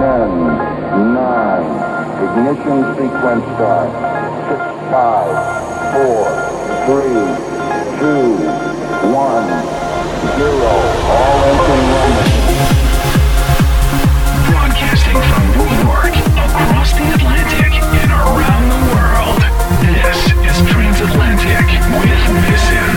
10, 9, ignition sequence start. 6, 5, 4, 3, 2, 1, 0. All engine running. Broadcasting from Newark, across the Atlantic, and around the world. This is Transatlantic with Vision.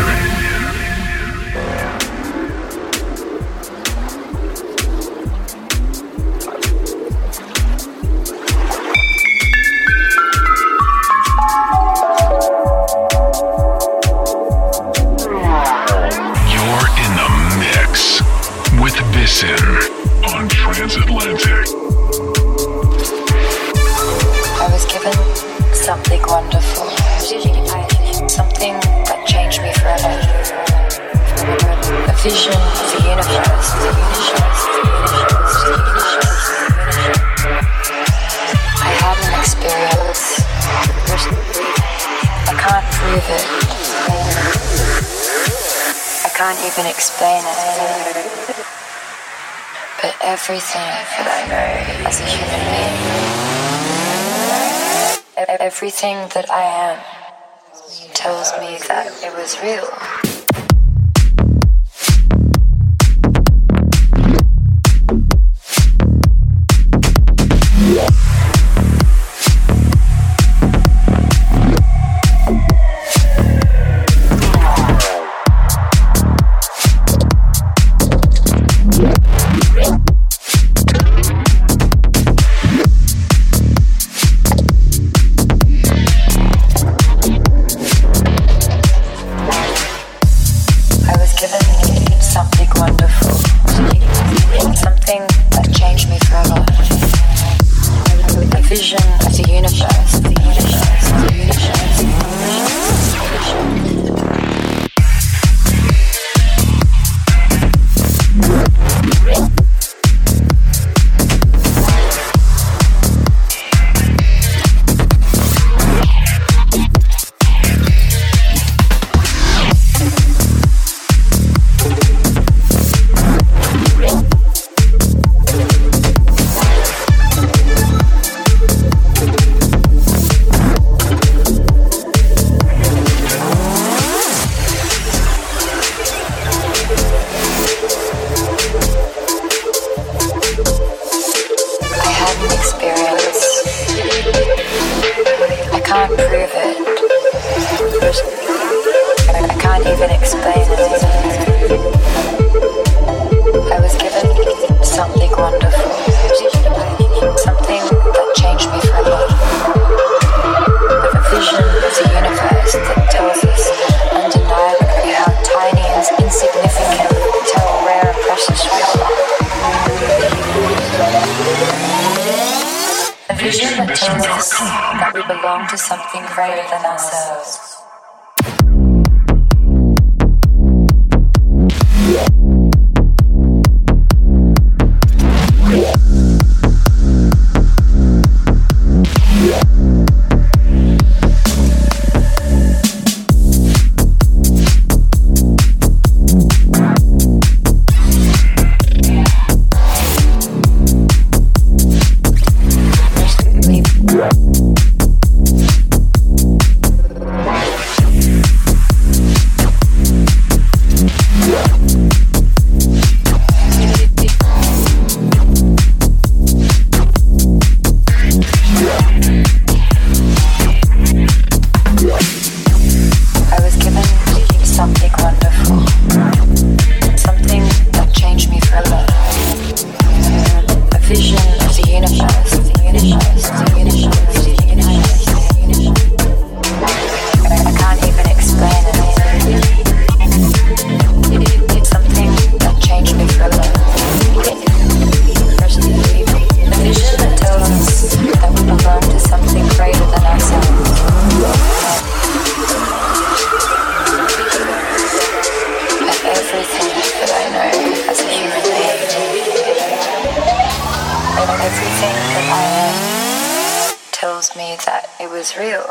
On Transatlantic. I was given something wonderful, something that changed me forever. A vision of the universe, I had an experience. I can't prove it. I can't even explain it. But everything that I know as a human being, everything that I am, tells me that it was real.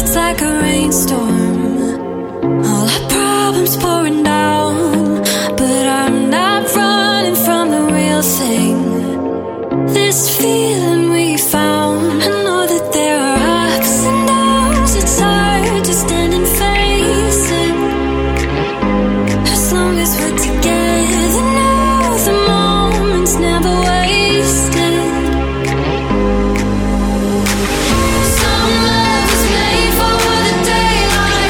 it's like a rainstorm, all our problems pouring down. But I'm not running from the real thing, this feeling we found. I know that there are ups and downs, it's hard to stand and face it. As long as we're together now, the moment's never wasted. Some love is made for the daylight.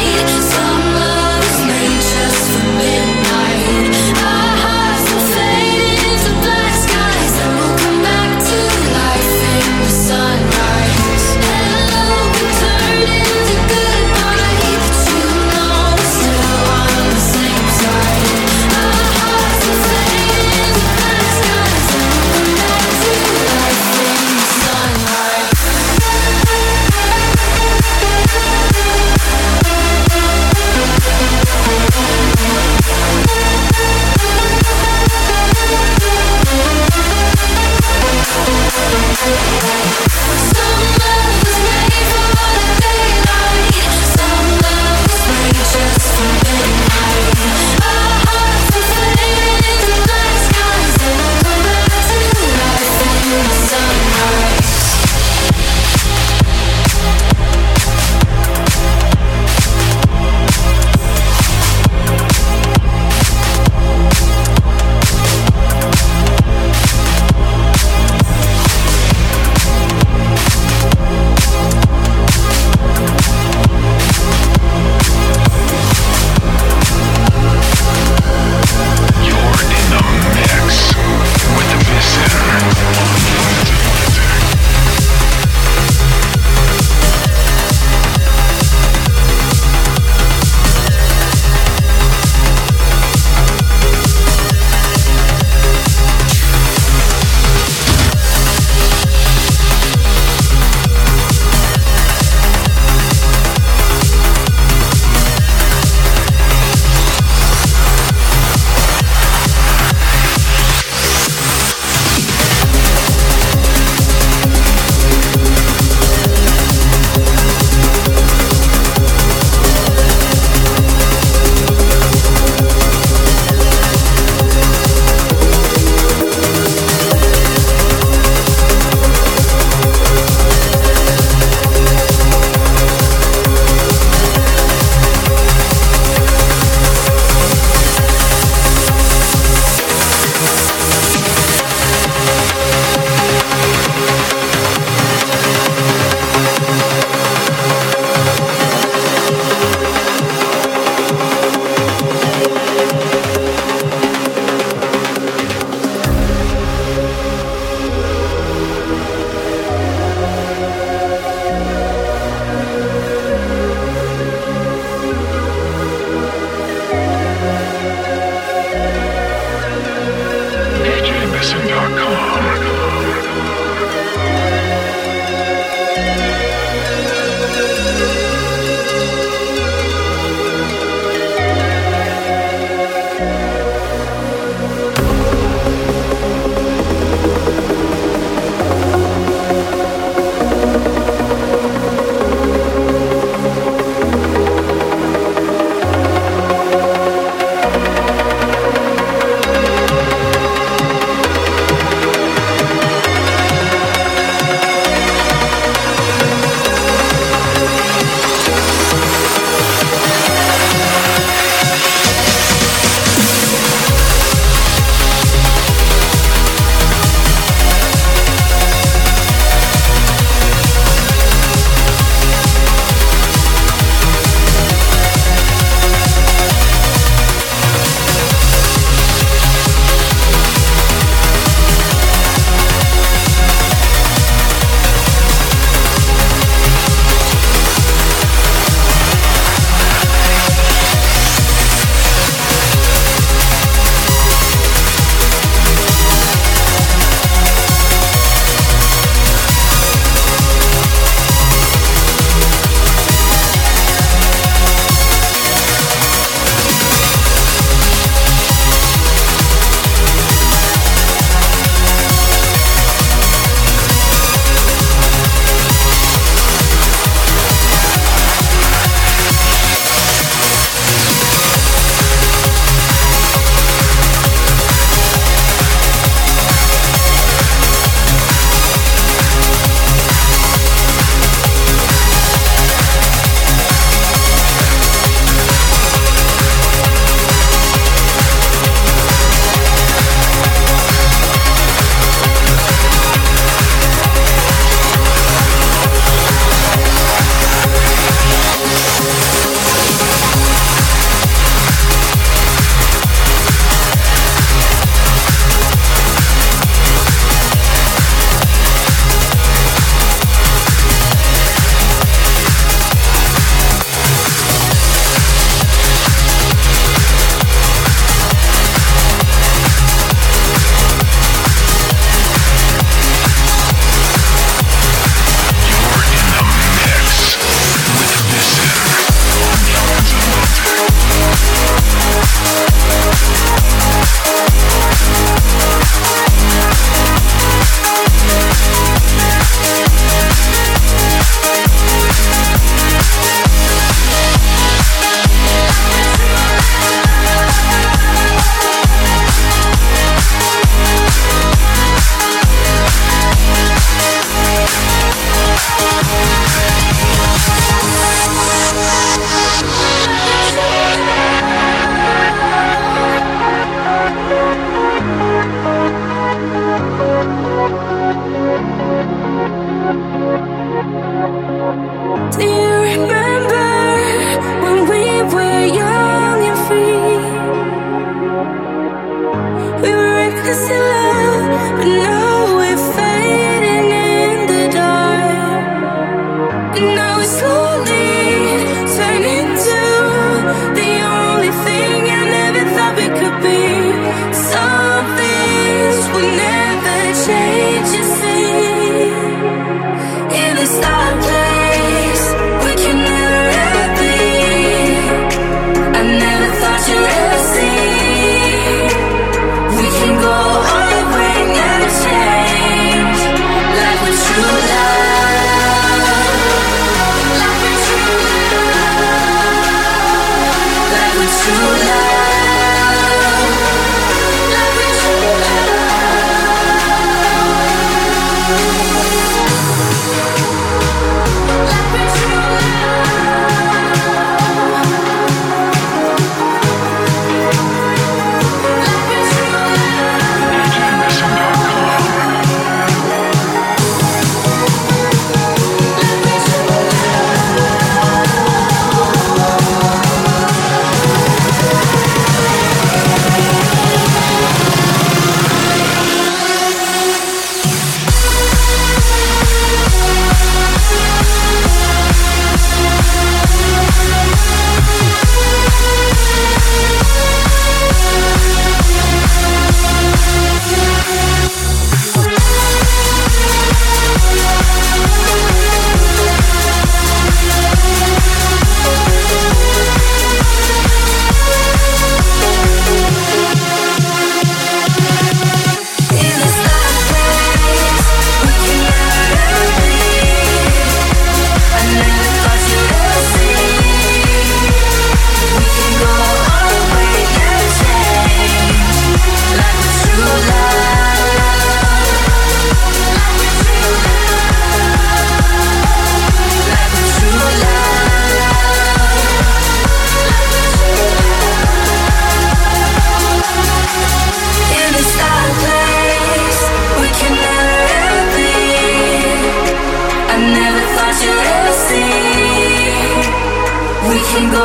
can go on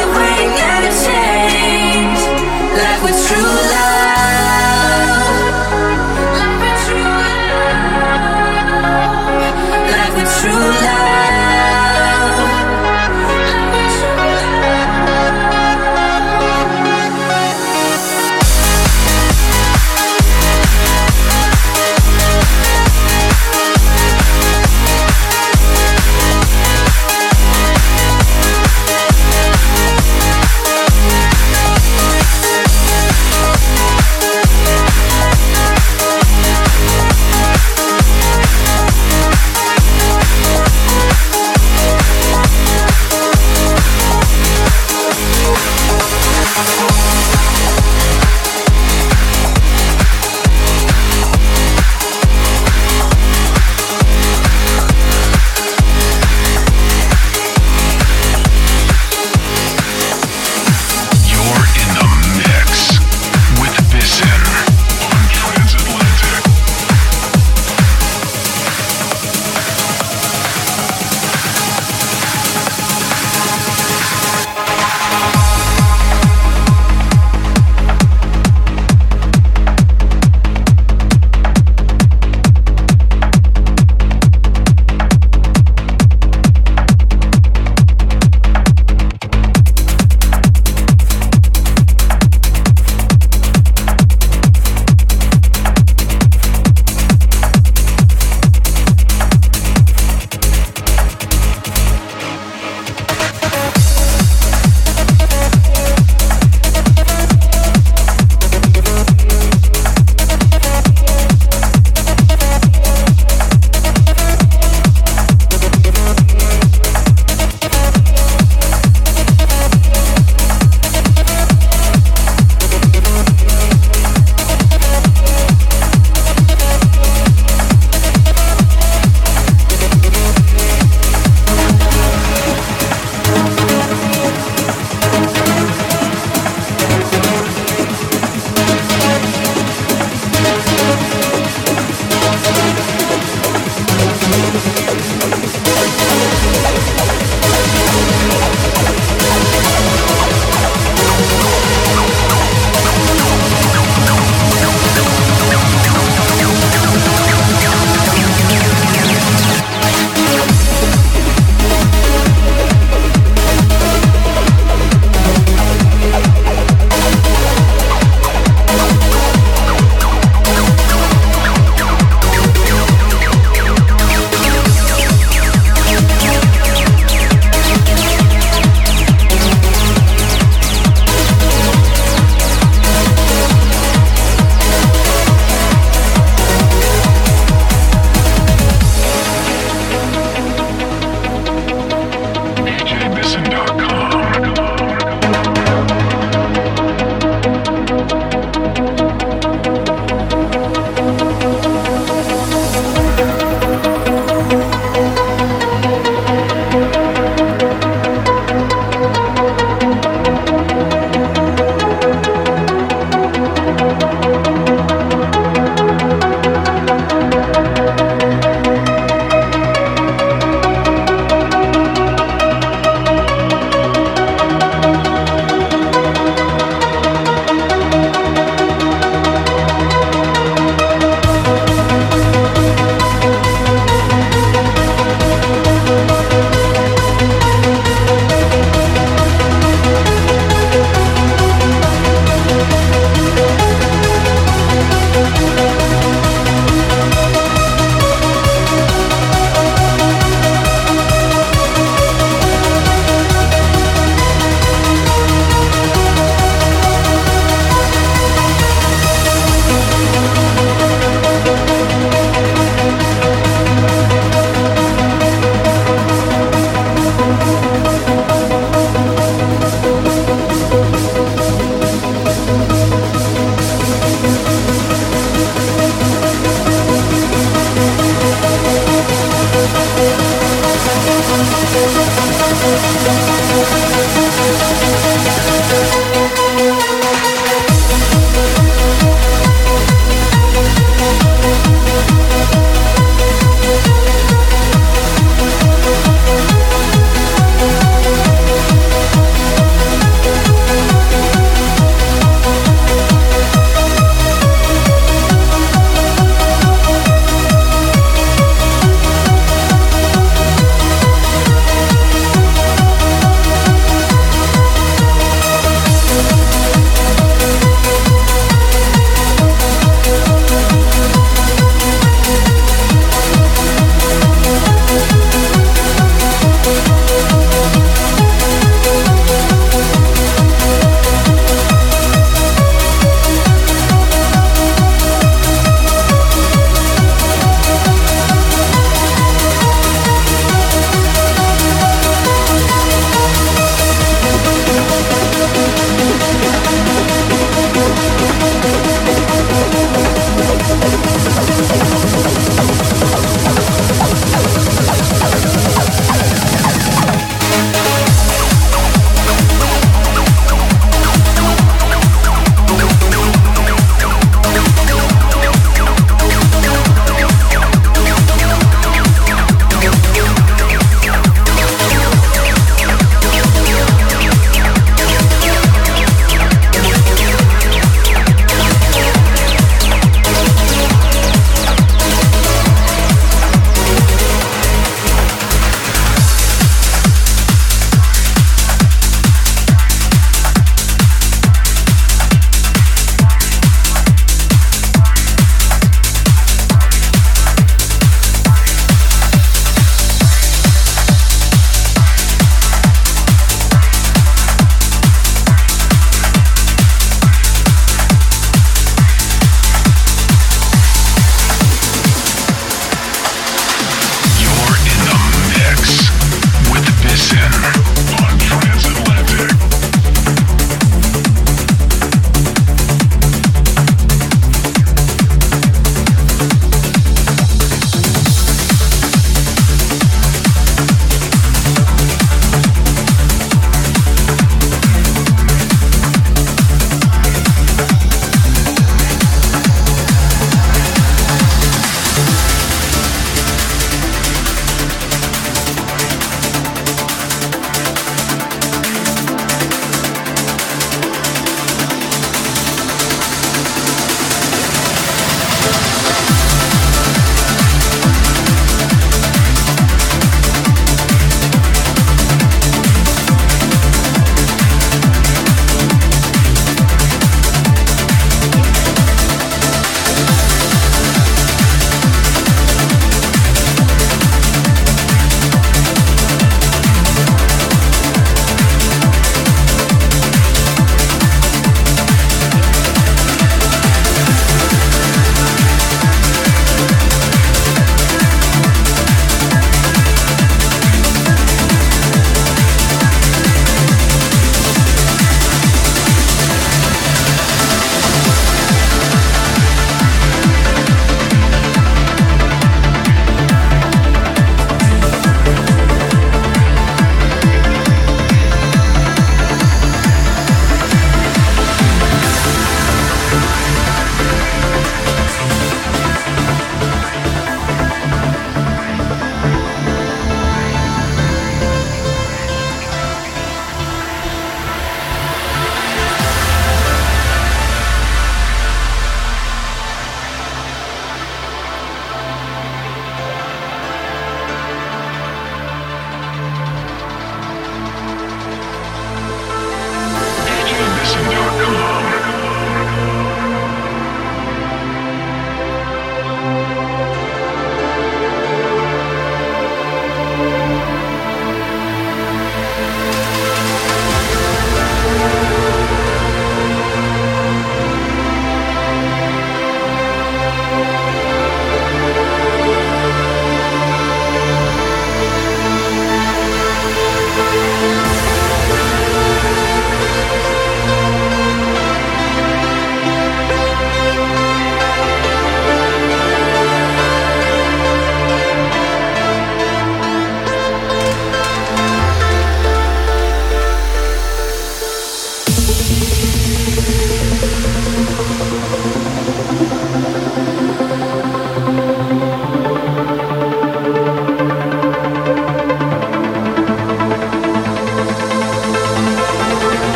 and we never change. Like with true love, like with true love, like with true love.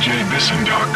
DJBisson.com.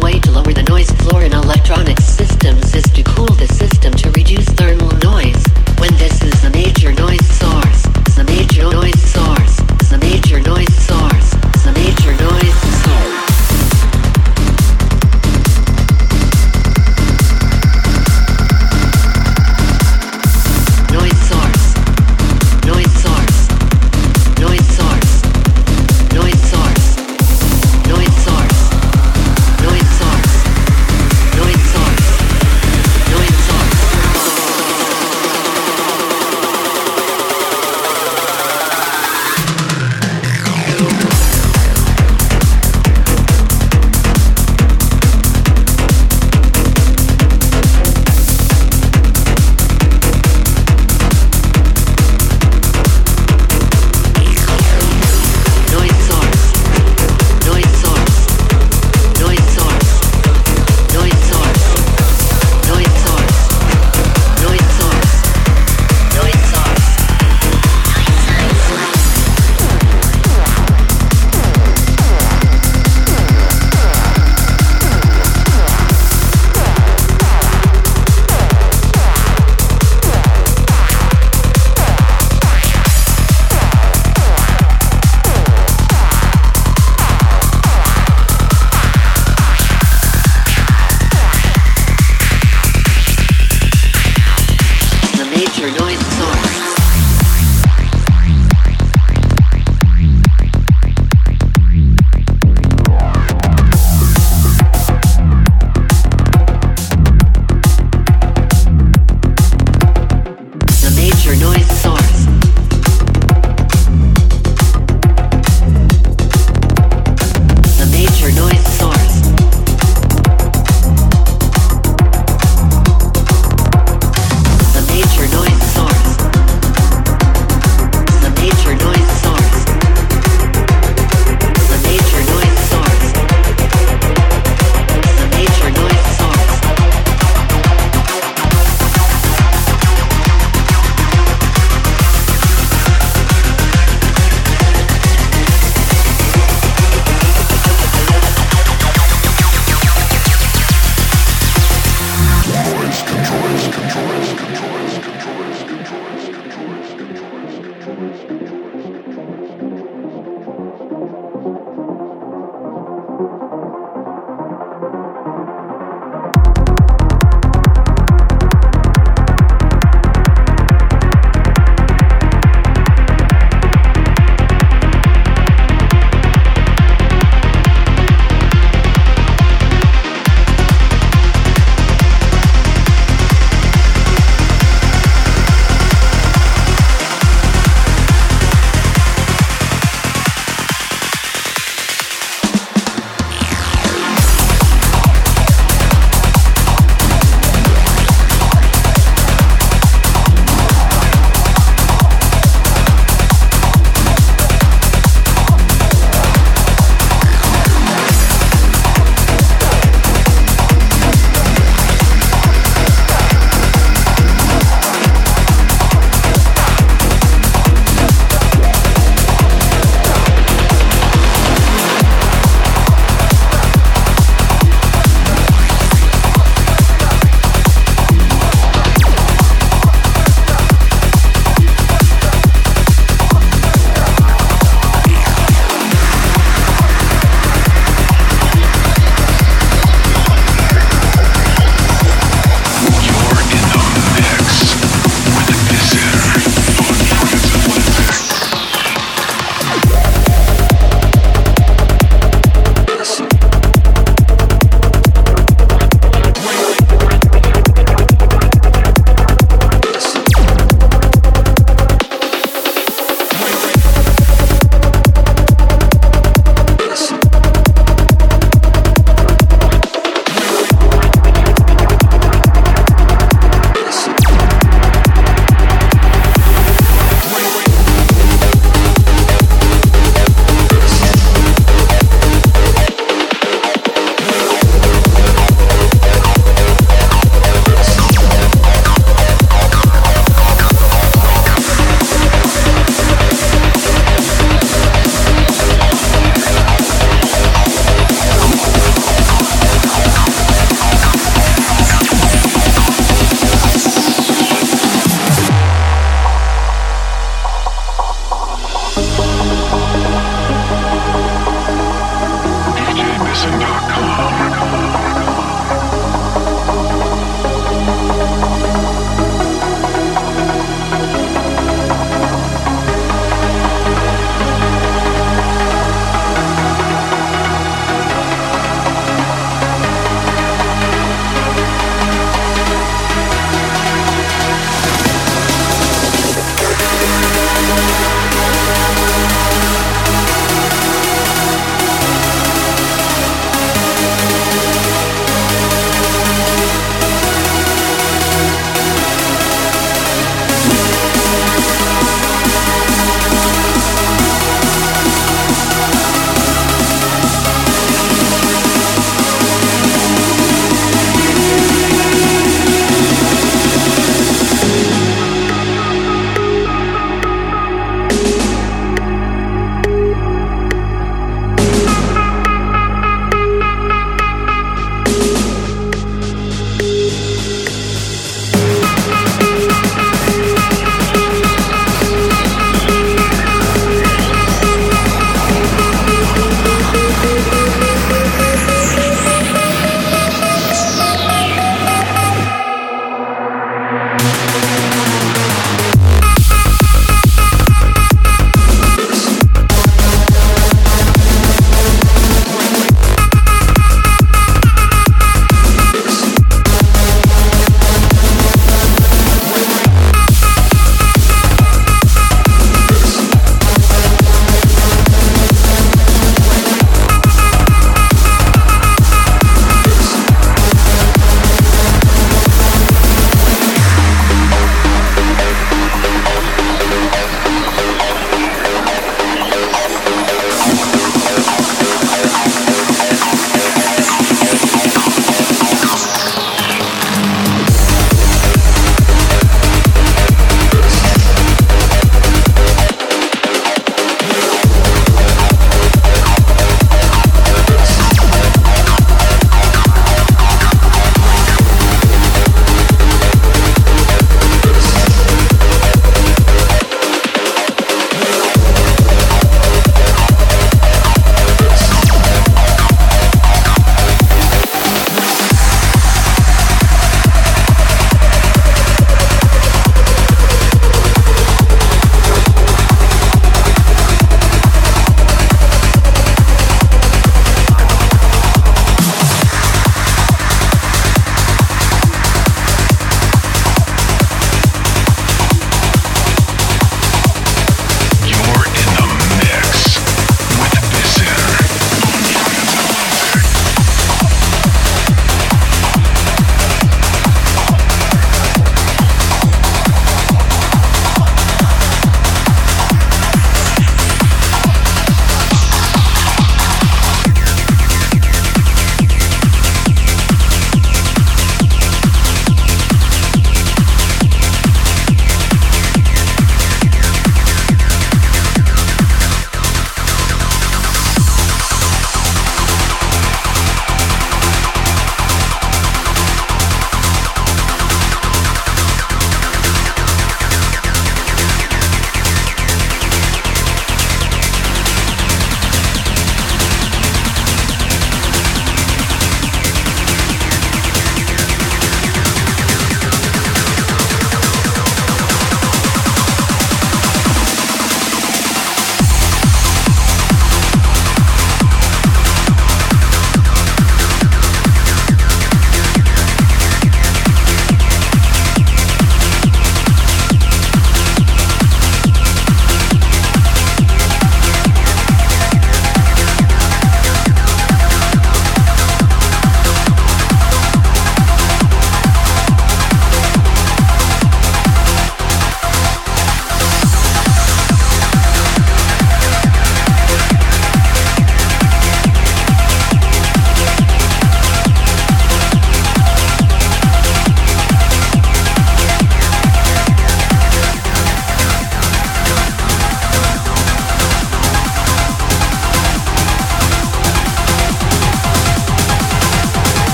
common way to lower the noise floor in electronics systems is to cool the system to reduce thermal noise. When this is a major noise source, it's a major noise source, it's a major noise source, it's a major noise source. Noise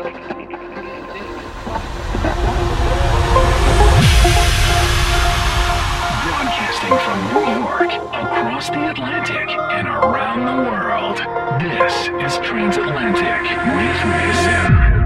Broadcasting from New York, across the Atlantic, and around the world, this is Transatlantic with Mason.